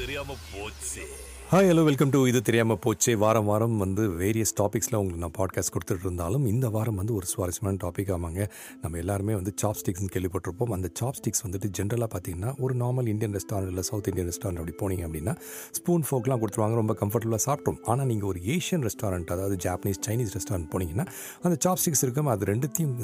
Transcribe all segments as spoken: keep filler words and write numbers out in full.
தெரியாம போச்சு. Hi, hello, welcome to இது தெரியாமல் போச்சே. வாரம் வாரம் வந்து வேரியஸ் டாபிக்ஸில் உங்களுக்கு நான் பாட்காஸ்ட் கொடுத்துட்டு இருந்தாலும் இந்த வாரம் வந்து ஒரு சுவாரஸ்யமான டாபிக். ஆமாங்க, நம்ம எல்லாருமே வந்து சாப்ஸ்டிக்ஸ்னு கேள்விப்பட்டிருப்போம். அந்த சாப்ஸ்டிக்ஸ் வந்துட்டு ஜென்ரலாக பார்த்தீங்கன்னா ஒரு நார்மல் இந்தியன் ரெஸ்டாரண்ட் இல்லை சவுத் இந்தியன் ரெஸ்டாரண்ட் அப்படி போனீங்க அப்படின்னா ஸ்பூன் ஃபோக்லாம் கொடுத்துருவாங்க, ரொம்ப கம்ஃபர்டபுளாக சாப்பிட்டோம். ஆனால் நீங்கள் ஒரு ஏஷியன் ரெஸ்டாரண்ட், அதாவது ஜாப்பனீஸ் சைனீஸ் ரெஸ்டாரண்ட் போனீங்கன்னா அந்த சாப்ஸ்டிக்ஸ் இருக்கும், அது ரெண்டுத்தையும்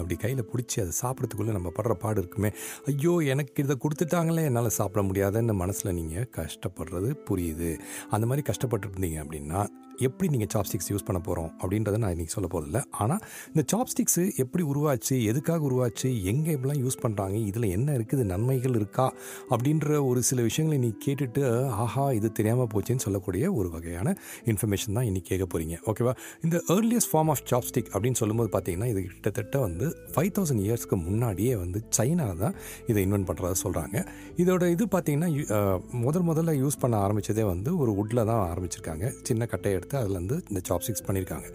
அப்படி கையில் பிடிச்சி அதை சாப்பிட்றதுக்குள்ளே நம்ம படுற பாடு இருக்குமே. ஐயோ, எனக்கு இதை கொடுத்துட்டாங்களே, என்னால் சாப்பிட முடியாதுன்னு மனசில் நீங்கள் கஷ்டப்படுறது புரியுது. அந்த மாதிரி கஷ்டப்பட்டு இருந்தீங்க அப்படின்னா எப்படி நீங்கள் சாப்ஸ்டிக்ஸ் யூஸ் பண்ண போகிறோம் அப்படின்றத நான் இன்றைக்கி சொல்ல போகிறதில்ல. ஆனால் இந்த சாப்ஸ்டிக்ஸு எப்படி உருவாச்சு, எதுக்காக உருவாச்சு, எங்கே இப்படிலாம் யூஸ் பண்ணுறாங்க, இதில் என்ன இருக்குது, நன்மைகள் இருக்கா அப்படின்ற ஒரு சில விஷயங்களை நீ கேட்டுட்டு ஆஹா இது தெரியாமல் போச்சுன்னு சொல்லக்கூடிய ஒரு வகையான இன்ஃபர்மேஷன் தான் இன்றைக்கி கேட்க போகிறீங்க. ஓகேவா? இந்த ஏர்லியஸ்ட் ஃபார்ம் ஆஃப் சாப்ஸ்டிக் அப்படின்னு சொல்லும்போது பார்த்தீங்கன்னா இது கிட்டத்தட்ட வந்து ஃபைவ் தௌசண்ட் இயர்ஸ்க்கு முன்னாடியே வந்து சைனா தான் இதை இன்வென்ட் பண்ணுறதா சொல்கிறாங்க. இதோட இது பார்த்தீங்கன்னா முதல் முதல்ல யூஸ் பண்ண ஆரம்பித்ததே வந்து ஒரு உட்டில் தான் ஆரம்பிச்சிருக்காங்க. சின்ன கட்டையை எடுத்து அதில் வந்து இந்த சாப்ஸ்டிக்ஸ் பண்ணியிருக்காங்க.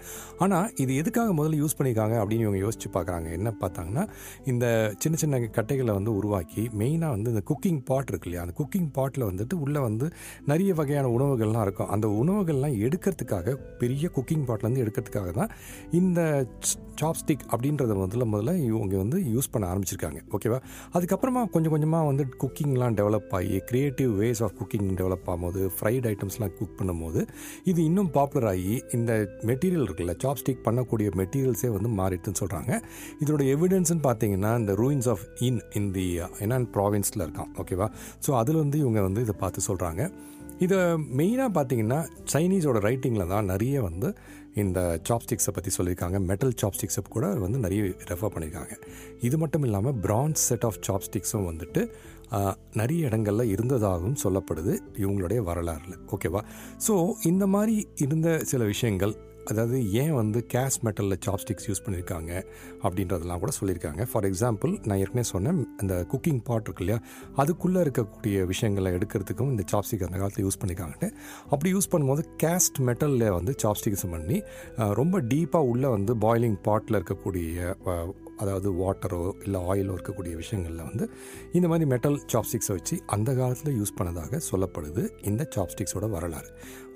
ஆனால் இது எதுக்காக முதல்ல யூஸ் பண்ணியிருக்காங்க அப்படின்னு இவங்க யோசிச்சு பார்க்குறாங்க. என்ன பார்த்தாங்கன்னா இந்த சின்ன சின்ன கட்டைகளை வந்து உருவாக்கி மெயினாக வந்து இந்த குக்கிங் பாட் இருக்கு இல்லையா, அந்த குக்கிங் பாட்டில் வந்துட்டு உள்ளே வந்து நிறைய வகையான உணவுகள்லாம் இருக்கும். அந்த உணவுகள்லாம் எடுக்கிறதுக்காக, பெரிய குக்கிங் பாட்டிலேருந்து எடுக்கிறதுக்காக தான் இந்த சாப்ஸ்டிக் அப்படின்றத முதல்ல முதல்ல இவங்க வந்து யூஸ் பண்ண ஆரம்பிச்சிருக்காங்க. ஓகேவா? அதுக்கப்புறமா கொஞ்சம் கொஞ்சமாக வந்து குக்கிங்லாம் டெவலப் ஆகி creative ways of cooking develop ஆகும்போது ஃப்ரைட் ஐட்டம்ஸ்லாம் குக் பண்ணும்போது இது இன்னும் பாப்புலர் ஆகி இந்த மெட்டீரியல் இருக்குல்ல, சாப்ஸ்டிக் பண்ணக்கூடிய மெட்டீரியல்ஸே வந்து மாறிடுதுன்னு சொல்கிறாங்க. இதோட எவிடன்ஸ்ன்னு பார்த்தீங்கன்னா இந்த ரூயின்ஸ் ஆஃப் இன் இன் தி எனான் ப்ராவின்ஸில் இருக்கான். ஓகேவா? ஸோ அதில் வந்து இவங்க வந்து இதை பார்த்து சொல்கிறாங்க. இதை மெயினாக பார்த்தீங்கன்னா சைனீஸோட ரைட்டிங்கில் தான் நிறைய வந்து இந்த சாப்ஸ்டிக்ஸை பற்றி சொல்லியிருக்காங்க. மெட்டல் சாப்ஸ்டிக்ஸை கூட வந்து நிறைய ரெஃபர் பண்ணியிருக்காங்க. இது மட்டும் இல்லாமல் பிரான்ஸ் செட் ஆஃப் சாப்ஸ்டிக்ஸும் வந்துட்டு நிறைய இடங்களில் இருந்ததாகவும் சொல்லப்படுது இவங்களுடைய வரலாறில். ஓகேவா? ஸோ இந்த மாதிரி இருந்த சில விஷயங்கள், அதாவது ஏன் வந்து கேஸ் மெட்டலில் சாப்ஸ்டிக்ஸ் யூஸ் பண்ணியிருக்காங்க அப்படின்றதெல்லாம் கூட சொல்லியிருக்காங்க. ஃபார் எக்ஸாம்பிள், நான் ஏற்கனவே சொன்னேன் அந்த குக்கிங் பாட் இருக்கு இல்லையா, அதுக்குள்ளே இருக்கக்கூடிய விஷயங்களை எடுக்கிறதுக்கும் இந்த சாப்ஸ்டிக் அந்த காலத்தில் யூஸ் பண்ணியிருக்காங்கட்டு. அப்படி யூஸ் பண்ணும்போது கேஸ்ட் மெட்டலில் வந்து சாப்ஸ்டிக்ஸ் பண்ணி ரொம்ப டீப்பாக உள்ளே வந்து பாயிலிங் பாட்டில் இருக்கக்கூடிய, அதாவது வாட்டரோ இல்லை ஆயிலோ இருக்கக்கூடிய விஷயங்களில் வந்து இந்த மாதிரி மெட்டல் சாப்ஸ்டிக்ஸை வச்சு அந்த காலத்தில் யூஸ் பண்ணதாக சொல்லப்படுது இந்த சாப்ஸ்டிக்ஸோட வரலாறு.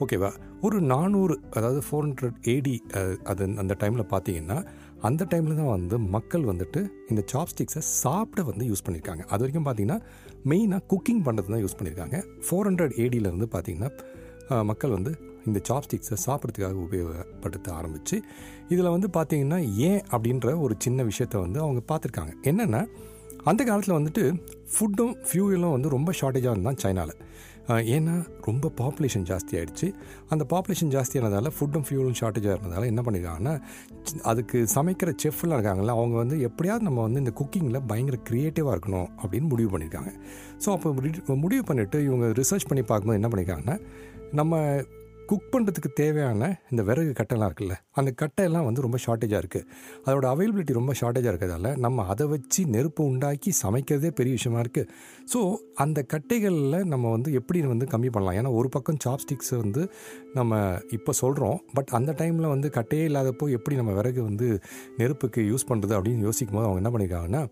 ஓகேவா? ஒரு நானூறு, அதாவது ஃபோர் ஹண்ட்ரட் ஏடி அது அந்த டைமில் பார்த்தீங்கன்னா அந்த டைமில் தான் வந்து மக்கள் வந்துட்டு இந்த சாப்ஸ்டிக்ஸை சாப்பிட வந்து யூஸ் பண்ணியிருக்காங்க. அது வரைக்கும் பார்த்திங்கன்னா மெயினாக குக்கிங் பண்ணுறது தான் யூஸ் பண்ணியிருக்காங்க. ஃபோர் ஹண்ட்ரட் ஏடியிலேருந்து பார்த்திங்கன்னா மக்கள் வந்து இந்த சாப்ஸ்டிக்ஸை சாப்பிட்றதுக்காக உபயோகப்படுத்த ஆரம்பித்து இதில் வந்து பார்த்திங்கன்னா ஏன் அப்படின்ற ஒரு சின்ன விஷயத்தை வந்து அவங்க பார்த்துருக்காங்க. என்னென்னா அந்த காலத்தில் வந்துட்டு ஃபுட்டும் ஃபியூவலும் வந்து ரொம்ப ஷார்ட்டேஜாக இருந்தால் சைனாவில். ஏன்னா ரொம்ப பாப்புலேஷன் ஜாஸ்தி ஆகிடுச்சு. அந்த பாப்புலேஷன் ஜாஸ்தியானதால் ஃபுட்டும் ஃபியூவலும் ஷார்ட்டேஜாக இருந்ததால் என்ன பண்ணியிருக்காங்கன்னா அதுக்கு சமைக்கிற செஃப்லாம் இருக்காங்களா, அவங்க வந்து எப்படியாவது நம்ம வந்து இந்த குக்கிங்கில் பயங்கர க்ரியேட்டிவாக இருக்கணும் அப்படின்னு முடிவு பண்ணியிருக்காங்க. ஸோ அப்போ முடிவு பண்ணிவிட்டு இவங்க ரிசர்ச் பண்ணி பார்க்கும்போது என்ன பண்ணியிருக்காங்கன்னா நம்ம குக் பண்ணுறதுக்கு தேவையான இந்த விறகு கட்டைலாம் இருக்குல்ல, அந்த கட்டையெல்லாம் வந்து ரொம்ப ஷார்ட்டேஜாக இருக்குது. அதோட அவைலபிலிட்டி ரொம்ப ஷார்ட்டேஜாக இருக்கிறதால நம்ம அதை வச்சு நெருப்பு உண்டாக்கி சமைக்கிறதே பெரிய விஷயமா இருக்குது. ஸோ அந்த கட்டைகளில் நம்ம வந்து எப்படி வந்து கம்மி பண்ணலாம், ஏன்னா ஒரு பக்கம் சாப்ஸ்டிக்ஸ் வந்து நம்ம இப்போ சொல்கிறோம், பட் அந்த டைமில் வந்து கட்டையே இல்லாதப்போ எப்படி நம்ம விறகு வந்து நெருப்புக்கு யூஸ் பண்ணுறது அப்படின்னு யோசிக்கும் போது அவங்க என்ன பண்ணியிருக்காங்கன்னா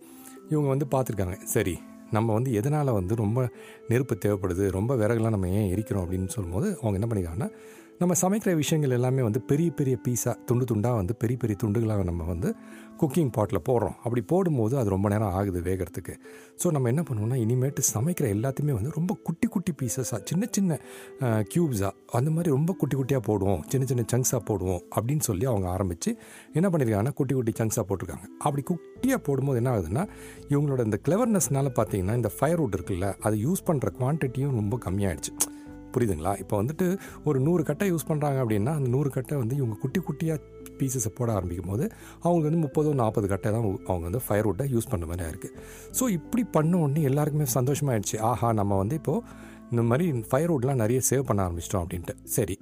இவங்க வந்து பார்த்துருக்காங்க, சரி நம்ம வந்து எதனால் வந்து ரொம்ப நெருப்பு தேவைப்படுது, ரொம்ப விறகுலாம் நம்ம ஏன் எரிக்கிறோம் அப்படின்னு சொல்லும்போது அவங்க என்ன பண்ணிக்காங்கன்னா நம்ம சமைக்கிற விஷயங்கள் எல்லாமே வந்து பெரிய பெரிய பீஸாக துண்டு துண்டாக வந்து பெரிய பெரிய துண்டுகளாக நம்ம வந்து குக்கிங் பாட்டில் போடுறோம். அப்படி போடும்போது அது ரொம்ப நேரம் ஆகுது வேகிறதுக்கு. ஸோ நம்ம என்ன பண்ணுவோம்னா இனிமேட்டு சமைக்கிற எல்லாத்தையுமே வந்து ரொம்ப குட்டி குட்டி பீசஸாக, சின்ன சின்ன க்யூப்ஸாக, அந்த மாதிரி ரொம்ப குட்டி குட்டியாக போடுவோம், சின்ன சின்ன சங்க்ஸாக போடுவோம் அப்படின்னு சொல்லி அவங்க ஆரம்பித்து என்ன பண்ணியிருக்காங்கன்னா குட்டி குட்டி சங்க்ஸாக போட்டிருக்காங்க. அப்படி குட்டியாக போடும்போது என்ன ஆகுதுன்னா இவங்களோட இந்த கிளவர்னஸ்னால் பார்த்தீங்கன்னா இந்த ஃபயர்வுட் இருக்குல்ல, அது யூஸ் பண்ணுற குவான்டிட்டியும் ரொம்ப கம்மியாகிடுச்சு. புரியுதுங்களா? இப்போ வந்துட்டு ஒரு நூறு கட்டை யூஸ் பண்ணுறாங்க அப்படின்னா அந்த நூறு கட்டை வந்து இவங்க குட்டி குட்டியாக பீசஸை போட ஆரம்பிக்கும் போது அவங்க வந்து முப்பதோ நாற்பது கட்டை தான் அவங்க வந்து ஃபயர்வுட்டை யூஸ் பண்ணுற மாதிரி இருக்குது. ஸோ இப்படி பண்ண உடனே எல்லாருக்குமே சந்தோஷமாகிடுச்சு, ஆஹா நம்ம வந்து இப்போது இந்த மாதிரி ஃபயர்வுட்லாம் நிறைய சேவ் பண்ண ஆரம்பிச்சிட்டோம் அப்படின்ட்டு. சரி,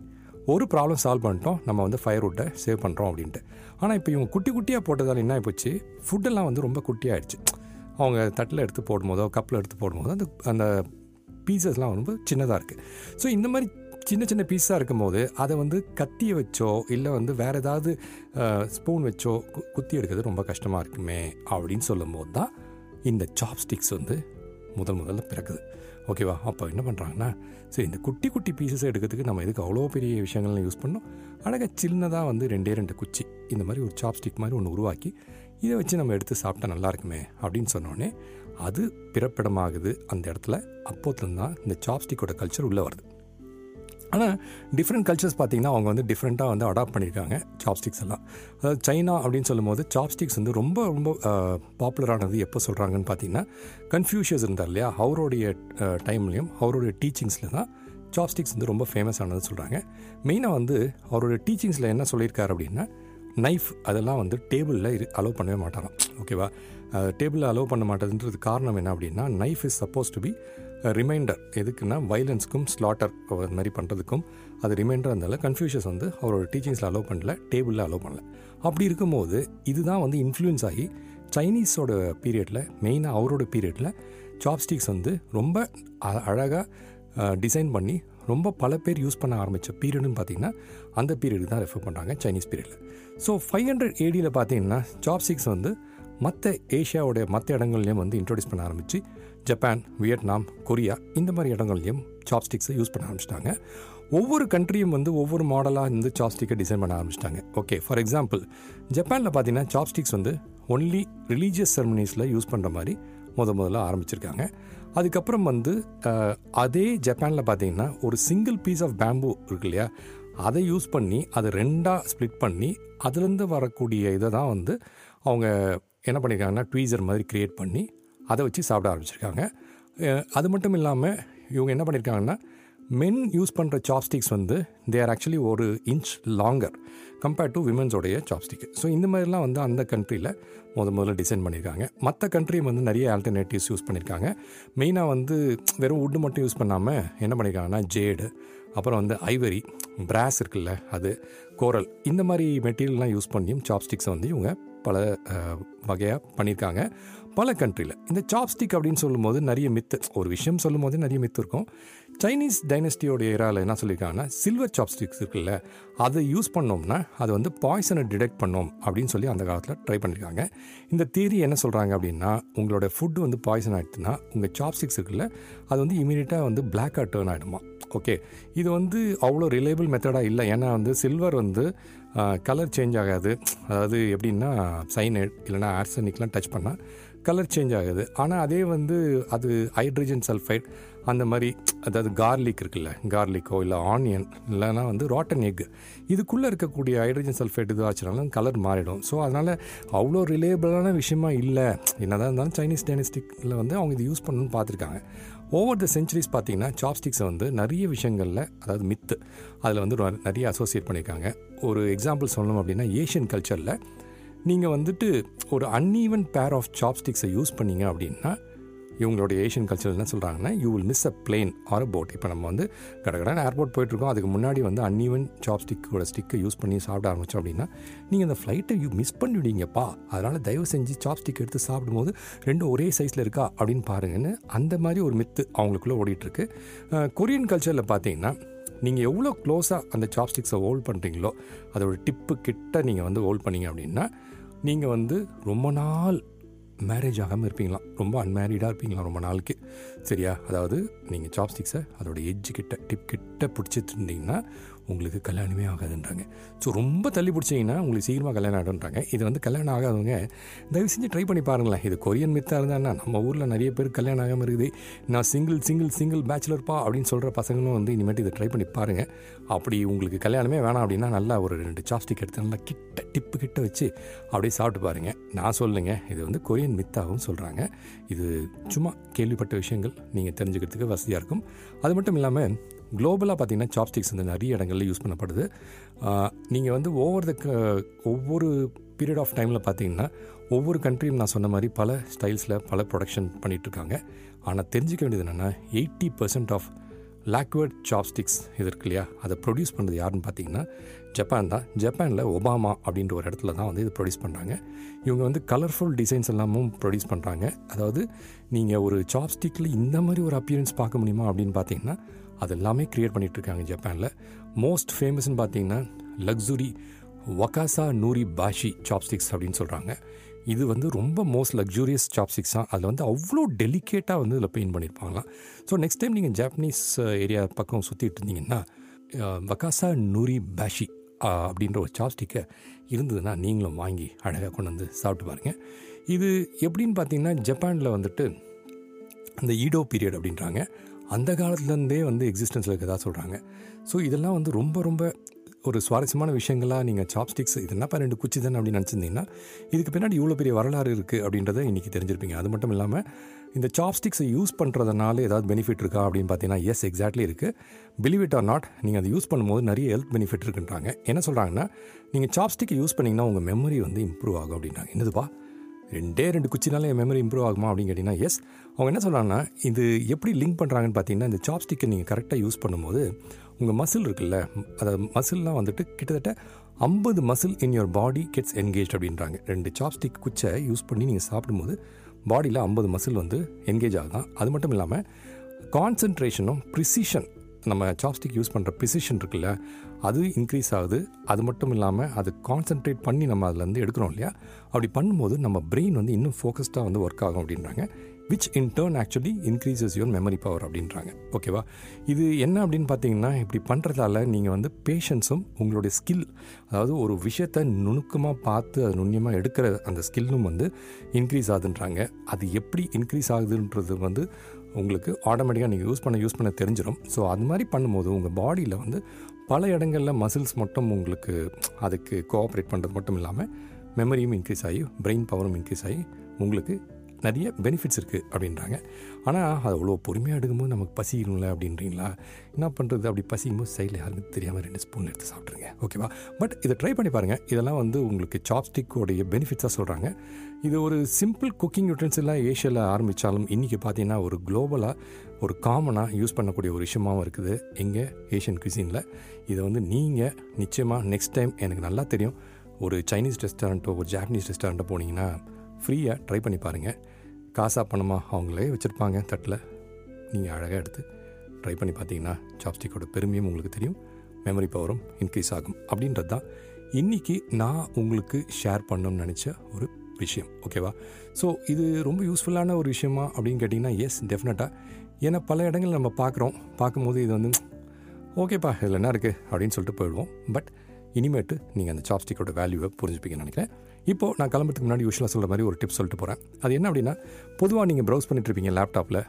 ஒரு ப்ராப்ளம் சால்வ் பண்ணிட்டோம், நம்ம வந்து ஃபயர்வுட்டை சேவ் பண்ணுறோம் அப்படின்ட்டு. ஆனால் இப்போ இவங்க குட்டி குட்டியாக போட்டதால் என்ன ஆகிப்போச்சு, ஃபுட்டெல்லாம் வந்து ரொம்ப குட்டியாகிடுச்சு. அவங்க தட்டில் எடுத்து போடும்போதோ கப்பில் எடுத்து போடும்போதோ அந்த அந்த பீசஸ்லாம் ரொம்ப சின்னதாக இருக்குது. ஸோ இந்த மாதிரி சின்ன சின்ன பீஸாக இருக்கும்போது அதை வந்து கத்தியை வச்சோ இல்லை வந்து வேறு ஏதாவது ஸ்பூன் வச்சோ குத்தி எடுக்கிறது ரொம்ப கஷ்டமாக இருக்குமே அப்படின்னு சொல்லும் போது தான் இந்த சாப்ஸ்டிக்ஸ் வந்து முதல் முதல்ல பிறக்குது. ஓகேவா. அப்போ என்ன பண்ணுறாங்கன்னா, சரி இந்த குட்டி குட்டி பீசஸ் எடுக்கிறதுக்கு நம்ம எதுக்கு அவ்வளோ பெரிய விஷயங்கள்லாம் யூஸ் பண்ணோம், அழகாக சின்னதாக வந்து ரெண்டே ரெண்டு குச்சி இந்த மாதிரி ஒரு சாப்ஸ்டிக் மாதிரி ஒன்று உருவாக்கி இதை வச்சு நம்ம எடுத்து சாப்பிட்டா நல்லா இருக்குமே அப்படின்னு சொன்னோடனே அது பிறப்பிடமாகுது அந்த இடத்துல. அப்போத்துலேருந்து தான் இந்த சாப்ஸ்டிக்கோட கல்ச்சர் உள்ளே வருது. ஆனால் டிஃப்ரெண்ட் கல்ச்சர்ஸ் பார்த்திங்கன்னா அவங்க வந்து டிஃப்ரெண்ட்டாக வந்து அடாப்ட் பண்ணியிருக்காங்க சாப்ஸ்டிக்ஸ் எல்லாம். அதாவது சைனா அப்படின்னு சொல்லும் போது சாப்ஸ்டிக்ஸ் வந்து ரொம்ப ரொம்ப பாப்புலரானது எப்போ சொல்கிறாங்கன்னு பார்த்தீங்கன்னா, கன்ஃபியூஷியஸ் இருந்தார் இல்லையா, அவருடைய டைம்லேயும் அவருடைய டீச்சிங்ஸில் தான் சாப்ஸ்டிக்ஸ் வந்து ரொம்ப ஃபேமஸ் ஆனதுன்னு சொல்கிறாங்க. மெயினாக வந்து அவருடைய டீச்சிங்ஸில் என்ன சொல்லியிருக்காரு அப்படின்னா, நைஃப் அதெல்லாம் வந்து டேபிளில் இரு அலோவ் பண்ணவே மாட்டாராம். ஓகேவா, டேபிளில் அலோவ் பண்ண மாட்டேதுன்றது காரணம் என்ன அப்படின்னா, knife is suppose to be reminder. எதுக்குன்னா வயலன்ஸ்க்கும் ஸ்லாட்டர் அது மாதிரி பண்ணுறதுக்கும் அது ரிமைண்டராக இருந்தாலும் கன்ஃபியூஷஸ் வந்து அவரோட டீச்சிங்ஸில் அலோவ் பண்ணல, டேபிளில் அலோவ் பண்ணல. அப்படி இருக்கும்போது இதுதான் வந்து இன்ஃப்ளூயன்ஸ் ஆகி சைனீஸோட பீரியடில், மெயினாக அவரோட பீரியடில் சாப்ஸ்டிக்ஸ் வந்து ரொம்ப அழகாக டிசைன் பண்ணி ரொம்ப பல பேர் யூஸ் பண்ண ஆரம்பித்த பீரியடுன்னு பார்த்திங்கன்னா அந்த பீரியடுக்கு தான் ரெஃபர் பண்ணுறாங்க, சைனீஸ் பீரியடில். ஸோ ஃபைவ் ஹண்ட்ரட் ஏடியில் பார்த்திங்கன்னா சாப்ஸ்டிக்ஸ் வந்து மற்ற ஏஷியாவோடைய மற்ற இடங்கள்லேயும் வந்து இன்ட்ரோடியூஸ் பண்ண ஆரம்பித்து ஜப்பான், வியட்நாம், கொரியா இந்த மாதிரி இடங்கள்லேயும் சாப்ஸ்டிக்ஸை யூஸ் பண்ண ஆரம்பிச்சிட்டாங்க. ஒவ்வொரு கண்ட்ரியும் வந்து ஒவ்வொரு மாடலாக வந்து சாப்ஸ்டிக்கை டிசைன் பண்ண ஆரம்பிச்சிட்டாங்க. ஓகே, ஃபார் எக்ஸாம்பிள் ஜப்பானில் பார்த்திங்கன்னா சாப்ஸ்டிக்ஸ் வந்து ஒன்லி ரிலீஜியஸ் செரமனிஸில் யூஸ் பண்ணுற மாதிரி முத முதல்ல ஆரம்பிச்சிருக்காங்க. அதுக்கப்புறம் வந்து அதே ஜப்பானில் பார்த்திங்கன்னா ஒரு சிங்கிள் பீஸ் ஆஃப் பேம்பூ இருக்கு இல்லையா, அதை யூஸ் பண்ணி அதை ரெண்டாக ஸ்ப்ளிட் பண்ணி அதுலேருந்து வரக்கூடிய இதை தான் வந்து அவங்க என்ன பண்ணியிருக்காங்கன்னா ட்வீசர் மாதிரி க்ரியேட் பண்ணி அதை வச்சு சாப்பிட ஆரம்பிச்சிருக்காங்க. அது மட்டும் இல்லாமல் இவங்க என்ன பண்ணியிருக்காங்கன்னா, மென் யூஸ் பண்ணுற சாப்ஸ்டிக்ஸ் வந்து தே ஆர் ஆக்சுவலி ஒரு இன்ச் லாங்கர் கம்பேர்ட் டு விமென்ஸோடைய சாப்ஸ்டிக்கு. ஸோ இந்த மாதிரிலாம் வந்து அந்த கண்ட்ரியில் முத முதல்ல டிசைன் பண்ணியிருக்காங்க. மற்ற கண்ட்ரியும் வந்து நிறைய ஆல்டர்னேட்டிவ்ஸ் யூஸ் பண்ணியிருக்காங்க. மெயினாக வந்து வெறும் வுட்டு மட்டும் யூஸ் பண்ணாமல் என்ன பண்ணியிருக்காங்கன்னா, ஜேடு, அப்புறம் வந்து ஐவரி, பிராஸ் இருக்குல்ல அது, கோரல் இந்த மாதிரி மெட்டீரியல்லாம் யூஸ் பண்ணியும் சாப்ஸ்டிக்ஸை வந்து இவங்க பல வகையாக பண்ணியிருக்காங்க பல கண்ட்ரியில். இந்த சாப்ஸ்டிக் அப்படின்னு சொல்லும்போது நிறைய மித்து, ஒரு விஷயம் சொல்லும் போதே நிறைய மித்து இருக்கும். சைனீஸ் டைனஸ்டியோடைய ஏராவில் என்ன சொல்லியிருக்காங்கன்னா, சில்வர் சாப்ஸ்டிக்ஸ் இருக்குல்ல அதை யூஸ் பண்ணோம்னா அது வந்து பாய்சனை டிடெக்ட் பண்ணோம் அப்படின்னு சொல்லி அந்த காலத்தில் ட்ரை பண்ணியிருக்காங்க. இந்த தியரி என்ன சொல்கிறாங்க அப்படின்னா, உங்களோட ஃபுட்டு வந்து பாய்சன் ஆகிடுச்சுன்னா உங்கள் சாப்ஸ்டிக்ஸ் இருக்குல்ல அது வந்து இமீடியட்டாக வந்து பிளாக்காக டர்ன் ஆகிடுமா. ஓகே, இது வந்து அவ்வளோ ரிலையபிள் மெத்தடாக இல்லை. ஏன்னா வந்து சில்வர் வந்து கலர் சேஞ்ச் ஆகாது. அதாவது எப்படின்னா, சைனைட் இல்லைனா ஆர்சனிக்லாம் டச் பண்ணால் கலர் சேஞ்ச் ஆகுது. ஆனால் அதே வந்து அது ஹைட்ரஜன் சல்ஃபைட் அந்த மாதிரி, அதாவது கார்லிக் இருக்குல்ல, கார்லிக்கோ இல்லை ஆனியன் இல்லைனா வந்து ராட்டன் எக்கு இதுக்குள்ளே இருக்கக்கூடிய ஹைட்ரஜன் சல்ஃபைட் இது ஆச்சுனாலும் கலர் மாறிடும். ஸோ அதனால் அவ்வளோ ரிலேபிளான விஷயமா இல்லை. என்னதான் இருந்தாலும் சைனீஸ் டைனஸ்டிக்கில் வந்து அவங்க இது யூஸ் பண்ணணும்னு பார்த்துருக்காங்க. ஓவர் த சென்ச்சுரிஸ் பார்த்திங்கன்னா சாப்ஸ்டிக்ஸை வந்து நிறைய விஷயங்களில், அதாவது மித்து அதில் வந்து நிறைய அசோசியேட் பண்ணியிருக்காங்க. ஒரு எக்ஸாம்பிள் சொல்லணும் அப்படின்னா, ஏஷியன் கல்ச்சரில் நீங்கள் வந்துட்டு ஒரு அன்ஈவன் பேர் ஆஃப் சாப்ஸ்டிக்ஸை யூஸ் பண்ணிங்க அப்படின்னா இவங்களுடைய ஏஷியன் கல்ச்சர் என்ன சொல்கிறாங்கன்னா, you will miss a plane or a boat. இப்போ நம்ம வந்து கடகடான ஏர்போர்ட் போயிட்டுருக்கோம், அதுக்கு முன்னாடி வந்து அன்ஈவன் சாப்ஸ்டிக்கோட ஸ்டிக்கை யூஸ் பண்ணி சாப்பிட ஆரம்பித்தோம் அப்படின்னா நீங்கள் அந்த ஃப்ளைட்டை யூ மிஸ் பண்ணிவிடுங்கப்பா. அதனால் தயவு செஞ்சு சாப்ஸ்டிக் எடுத்து சாப்பிடும்போது ரெண்டும் ஒரே சைஸில் இருக்கா அப்படின்னு பாருங்கன்னு அந்த மாதிரி ஒரு மித்து அவங்களுக்குள்ளே ஓடிட்டுருக்கு. கொரியன் கல்ச்சரில் பார்த்தீங்கன்னா, நீங்கள் எவ்வளோ க்ளோஸாக அந்த சாப்ஸ்டிக்ஸை ஹோல்ட் பண்ணுறீங்களோ, அதோட டிப்பு கிட்ட நீங்கள் வந்து ஹோல்ட் பண்ணிங்க அப்படின்னா நீங்கள் வந்து ரொம்ப நாள் மேரேஜ் ஆகாமல் இருப்பீங்களாம், ரொம்ப அன்மேரிடாக இருப்பீங்களாம் ரொம்ப நாளுக்கு. சரியா, அதாவது நீங்கள் சாப்ஸ்டிக்ஸை அதோட எஜ்ஜு கிட்ட டிப் கிட்ட பிடிச்சிட்டு இருந்தீங்கன்னா உங்களுக்கு கல்யாணமே ஆகாதுன்றாங்க. ஸோ ரொம்ப தள்ளி பிடிச்சிங்கன்னா உங்களுக்கு சீக்கிரமாக கல்யாணம் ஆகிடுன்றாங்க. இது வந்து கல்யாணம் ஆகாதவங்க தயவு செஞ்சு ட்ரை பண்ணி பாருங்களேன். இது கொரியன் மித்தாக இருந்தாங்கன்னா, நம்ம ஊரில் நிறைய பேர் கல்யாணம் ஆகாமல் இருக்குது. நான் சிங்கிள் சிங்கிள் சிங்கிள் பேச்சுலர்ப்பா அப்படின்னு சொல்கிற பசங்களும் வந்து இனிமேட்டு இதை ட்ரை பண்ணி பாருங்கள். அப்படி உங்களுக்கு கல்யாணமே வேணாம் அப்படின்னா நல்லா ஒரு ரெண்டு சாப்ஸ்டிக் எடுத்து நல்லா கிட்ட டிப்பு கிட்ட வச்சு அப்படியே சாப்பிட்டு பாருங்கள். நான் சொல்லுங்க, இது வந்து கொரியன் மித்தாகவும் சொல்கிறாங்க. இது சும்மா கேள்விப்பட்ட விஷயங்கள், நீங்கள் தெரிஞ்சுக்கிறதுக்கு வசதியாக இருக்கும். அது மட்டும் இல்லாமல் குளோபலாக பார்த்திங்கன்னா சாப்ஸ்டிக்ஸ் வந்து நிறைய இடங்களில் யூஸ் பண்ணப்படுது. நீங்கள் வந்து ஓவர் த ஒவ்வொரு பீரியட் ஆஃப் டைமில் பார்த்திங்கன்னா ஒவ்வொரு கண்ட்ரியும் நான் சொன்ன மாதிரி பல ஸ்டைல்ஸில் பல ப்ரொடக்ஷன் பண்ணிகிட்ருக்காங்க. ஆனால் தெரிஞ்சிக்க வேண்டியது என்னென்னா, eighty percent of lacquered chopsticks இது இருக்கு இல்லையா, அதை ப்ரொடியூஸ் பண்ணுறது யாருன்னு பார்த்திங்கன்னா ஜப்பான் தான். ஜப்பானில் ஒபாமா அப்படின்ற ஒரு இடத்துல தான் வந்து இது ப்ரொடியூஸ் பண்ணுறாங்க. இவங்க வந்து கலர்ஃபுல் டிசைன்ஸ் எல்லாமும் ப்ரொடியூஸ் பண்ணுறாங்க. அதாவது நீங்கள் ஒரு சாப்ஸ்டிக்கில் இந்த மாதிரி ஒரு அப்பியரன்ஸ் பார்க்க முடியுமா அப்படின்னு பார்த்திங்கன்னா அது எல்லாமே க்ரியேட் பண்ணிகிட்ருக்காங்க ஜப்பானில். மோஸ்ட் ஃபேமஸ்ன்னு பார்த்திங்கன்னா லக்ஸுரி வக்காசா நூரி பாஷி சாப்ஸ்டிக்ஸ் அப்படின்னு சொல்கிறாங்க. இது வந்து ரொம்ப மோஸ்ட் லக்ஸூரியஸ் சாப்ஸ்டிக்ஸ் தான். அதில் வந்து அவ்வளோ டெலிகேட்டாக வந்து இதில் பெயிண்ட் பண்ணியிருப்பாங்களாம். ஸோ நெக்ஸ்ட் டைம் நீங்கள் ஜாப்பனீஸ் ஏரியா பக்கம் சுற்றிட்டு இருந்தீங்கன்னா வகாசா நூரி பாஷி அப்படின்ற ஒரு சாப்ஸ்டிக்கை இருந்ததுன்னா நீங்களும் வாங்கி அழகாக கொண்டு வந்து சாப்பிட்டு பாருங்கள். இது எப்படின்னு பார்த்தீங்கன்னா ஜப்பானில் வந்துட்டு அந்த ஈடோ பீரியட் அப்படின்றாங்க, அந்த காலத்துலேருந்தே வந்து எக்ஸிஸ்டன்ஸில் இருக்கதாக சொல்கிறாங்க. ஸோ இதெல்லாம் வந்து ரொம்ப ரொம்ப ஒரு சுவாரஸ்யமான விஷயங்களாக நீங்கள் சாப்ஸ்டிக்ஸ் இதென்னப்பா ரெண்டு குச்சி தானே அப்படின்னு நினச்சிருந்தீங்கன்னா இதுக்கு பின்னாடி இவ்வளோ பெரிய வரலாறு இருக்குது அப்படின்றத இன்றைக்கி தெரிஞ்சிருப்பீங்க. அது மட்டும் இல்லாமல் இந்த சாப்ஸ்டிக்ஸை யூஸ் பண்ணுறதுனால ஏதாவது பெனிஃபிட் இருக்கா அப்படின்னு பார்த்தீங்கன்னா எஸ் எக்ஸாக்ட்லி இருக்குது. பிலீவ் இட் ஆர் நாட், நீங்கள் அதை யூஸ் பண்ணும்போது நிறைய ஹெல்த் பெனிஃபிட் இருக்குன்றாங்க. என்ன சொல்கிறாங்கன்னா நீங்கள் சாப்ஸ்டிக்கை யூஸ் பண்ணிங்கன்னா உங்கள் மெமரி வந்து இம்ப்ரூவ் ஆகும் அப்படின்றாங்க. என்னதுப்பா ரெண்டே ரெண்டு குச்சினால என் மெமரி இம்ப்ரூவ் ஆகுமா அப்படின்னு கேட்டிங்கன்னா எஸ், அவங்க என்ன சொல்கிறாங்கன்னா இது எப்படி லிங்க் பண்ணுறாங்கன்னு பார்த்தீங்கன்னா இந்த சாப்ஸ்டிக்கை நீங்கள் கரெக்டாக யூஸ் பண்ணும்போது உங்கள் மசில் இருக்குல்ல, அதாவது மசில்லாம் வந்துட்டு கிட்டத்தட்ட ஐம்பது muscle in your body gets engage அப்படின்றாங்க. ரெண்டு சாப்ஸ்டிக் குச்சை யூஸ் பண்ணி நீங்கள் சாப்பிடும்போது பாடியில் ஐம்பது மசில் வந்து என்கேஜ் ஆகுதான். அது மட்டும் இல்லாமல் கான்சன்ட்ரேஷனும் ப்ரிசிஷன், நம்ம சாப்ஸ்டிக் யூஸ் பண்ணுற ப்ரிசிஷன் இருக்குல்ல அது இன்க்ரீஸ் ஆகுது. அது மட்டும் இல்லாமல் அது கான்சன்ட்ரேட் பண்ணி நம்ம அதுலேருந்து எடுக்கிறோம் இல்லையா, அப்படி பண்ணும்போது நம்ம பிரெயின் வந்து இன்னும் ஃபோக்கஸ்டாக வந்து ஒர்க் ஆகும் அப்படின்றாங்க. Which in turn actually increases your memory power அப்படின்றாங்க. ஓகேவா, இது என்ன அப்படின்னு பார்த்தீங்கன்னா இப்படி பண்ணுறதால நீங்கள் வந்து பேஷன்ஸும் உங்களுடைய ஸ்கில், அதாவது ஒரு விஷயத்தை நுணுக்கமாக பார்த்து அது நுண்ணியமாக எடுக்கிற அந்த ஸ்கில்லும் வந்து இன்க்ரீஸ் ஆகுதுன்றாங்க. அது எப்படி இன்க்ரீஸ் ஆகுதுன்றது வந்து உங்களுக்கு ஆட்டோமேட்டிக்காக நீங்கள் யூஸ் பண்ண யூஸ் பண்ண தெரிஞ்சிடும். ஸோ அது மாதிரி பண்ணும்போது உங்கள் பாடியில் வந்து பல இடங்களில் மசில்ஸ் மட்டும் உங்களுக்கு அதுக்கு கோஆப்ரேட் பண்ணுறது மட்டும் இல்லாமல் மெமரியும் இன்க்ரீஸ் ஆகி பிரெயின் பவரும் இன்க்ரீஸ் ஆகி உங்களுக்கு நிறைய பெனிஃபிட்ஸ் இருக்குது அப்படின்றாங்க. ஆனால் அது அவ்வளோ பொறுமையாக எடுக்கும்போது நமக்கு பசிக்கணும்ல அப்படின்றீங்களா, என்ன பண்ணுறது, அப்படி பசிக்கும்போது சைடில் யாருக்கும் தெரியாமல் ரெண்டு ஸ்பூன் எடுத்து சாப்பிட்ருங்க. ஓகேவா, பட் இதை ட்ரை பண்ணி பாருங்கள். இதெல்லாம் வந்து உங்களுக்கு சாப்ஸ்டிக்கோடைய பெனிஃபிட்ஸாக சொல்கிறாங்க. இது ஒரு சிம்பிள் குக்கிங் யூட்டன்ஸெல்லாம் ஏஷியாவில் ஆரம்பித்தாலும் இன்றைக்கி பார்த்தீங்கன்னா ஒரு குளோபலாக ஒரு காமனாக யூஸ் பண்ணக்கூடிய ஒரு விஷயமாகவும் இருக்குது எங்கள் ஏஷியன் குசினில். இதை வந்து நீங்கள் நிச்சயமாக நெக்ஸ்ட் டைம் எனக்கு நல்லா தெரியும் ஒரு சைனீஸ் ரெஸ்டாரண்ட்டோ ஒரு ஜாப்பனீஸ் ரெஸ்டாரண்ட்டோ போனீங்கன்னா ஃப்ரீயாக ட்ரை பண்ணி பாருங்கள். காசாக பணமாக அவங்களே வச்சுருப்பாங்க தட்டில், நீங்கள் அழகாக எடுத்து ட்ரை பண்ணி பார்த்தீங்கன்னா சாப்ஸ்டிக்கோட பெருமையும் உங்களுக்கு தெரியும், மெமரி பவரும் இன்க்ரீஸ் ஆகும் அப்படின்றது தான் இன்றைக்கி நான் உங்களுக்கு ஷேர் பண்ணணும்னு நினச்ச ஒரு விஷயம். ஓகேவா, ஸோ இது ரொம்ப யூஸ்ஃபுல்லான ஒரு விஷயமா அப்படின்னு கேட்டிங்கன்னா எஸ் டெஃபினட்டாக. ஏன்னா பல இடங்கள் நம்ம பார்க்குறோம், பார்க்கும்போது இது வந்து ஓகேப்பா இதில் என்ன இருக்குது அப்படின்னு சொல்லிட்டு போயிடுவோம். பட் இனிமேட்டு நீங்கள் அந்த சாப்ஸ்டிக்கோட வேல்யூவை புரிஞ்சுப்பீங்கன்னு நினைக்கிறேன். இப்போது நான் கிளம்புறதுக்கு முன்னாடி யூஸ்வலாக சொல்கிற மாதிரி ஒரு டிப்ஸ் சொல்லிட்டு போகிறேன். அது என்ன அப்படின்னா பொதுவாக நீங்கள் ப்ரௌஸ் பண்ணிட்டுருப்பீங்க, லேப்டாப்பில்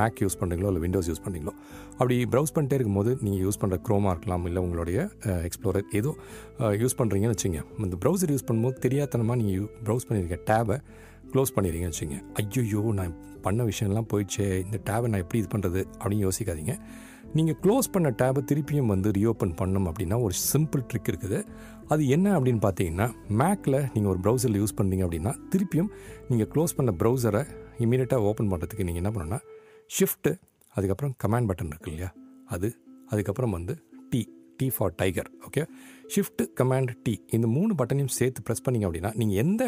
மேக் யூஸ் பண்ணுறீங்களோ இல்லை விண்டோஸ் யூஸ் பண்ணுறீங்களோ, அப்படி ப்ரௌஸ் பண்ணிட்டே இருக்கும்போது நீங்கள் யூஸ் பண்ணுற க்ரோமாக இருக்கலாம் இல்லை உங்களுடைய எக்ஸ்ப்ளோரர் ஏதோ யூஸ் பண்ணுறீங்கன்னு வச்சுங்க. இந்த ப்ரௌசர் யூஸ் பண்ணும்போது தெரியாதனமாக நீங்கள் ப்ரௌஸ் பண்ணியிருக்க டேபை க்ளோஸ் பண்ணிடுறீங்கன்னு வச்சுங்க. ஐயோ நான் பண்ண விஷயம்லாம் போயிடுச்சே, இந்த டேபை நான் எப்படி இது பண்ணுறது அப்படின்னு யோசிக்காதீங்க. நீங்கள் க்ளோஸ் பண்ண டேபை திருப்பியும் வந்து ரீஓப்பன் பண்ணணும் அப்படின்னா ஒரு சிம்பிள் ட்ரிக் இருக்குது. அது என்ன அப்படின்னு பார்த்தீங்கன்னா மேக்கில் நீங்கள் ஒரு ப்ரௌசரில் யூஸ் பண்ணுறீங்க அப்படின்னா திருப்பியும் நீங்கள் க்ளோஸ் பண்ண ப்ரௌசரை இமீடியட்டாக ஓப்பன் பண்ணுறதுக்கு நீங்கள் என்ன பண்ணணும்னா ஷிஃப்ட்டு, அதுக்கப்புறம் கமாண்ட் பட்டன் இருக்குது இல்லையா அது, அதுக்கப்புறம் வந்து T T for tiger. Okay, shift command T இந்த மூணு பட்டனையும் சேர்த்து ப்ரெஸ் பண்ணிங்க அப்படின்னா நீங்கள் எந்த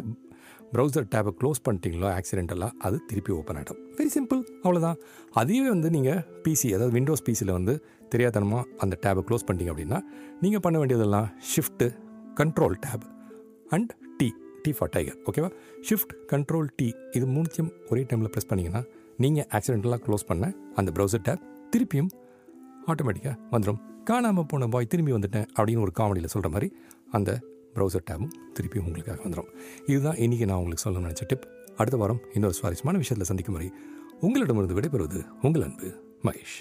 ப்ரௌசர் டேபை க்ளோஸ் பண்ணிட்டீங்களோ ஆக்சிடென்டலாக அது திருப்பி ஓப்பன் ஆகிடும். வெரி சிம்பிள், அவ்வளோதான். அதுவே வந்து நீங்கள் பிசி அதாவது விண்டோஸ் பிசியில் வந்து தெரியாதனமாக அந்த டேபை க்ளோஸ் பண்ணிட்டீங்க அப்படின்னா நீங்கள் பண்ண வேண்டியதெல்லாம் shift control tab and T T for tiger. ஓகேவா, ஷிஃப்ட் கண்ட்ரோல் டி இது மூணுத்தையும் ஒரே டைமில் ப்ரெஸ் பண்ணிங்கன்னா நீங்கள் ஆக்சிடென்டலாக க்ளோஸ் பண்ண அந்த ப்ரௌசர் டேப் திருப்பியும் ஆட்டோமேட்டிக்காக வந்துடும். காணாமல் போன பாய் திரும்பி வந்துட்டேன் அப்படின்னு ஒரு காமெடியில் சொல்கிற மாதிரி அந்த ப்ரௌசர் டேபும் திருப்பி உங்களுக்காக வந்துடும். இதுதான் இன்றைக்கி நான் உங்களுக்கு சொல்ல நினச்ச டிப். அடுத்த வாரம் இன்னொரு சுவாரஸ்யமான விஷயத்தில் சந்திக்கும் வரை உங்களிடமிருந்து விடைபெறுவது உங்கள் அன்பு மகேஷ்.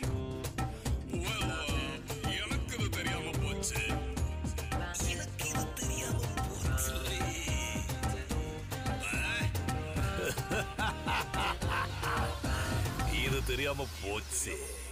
தெரியாம போச்சு.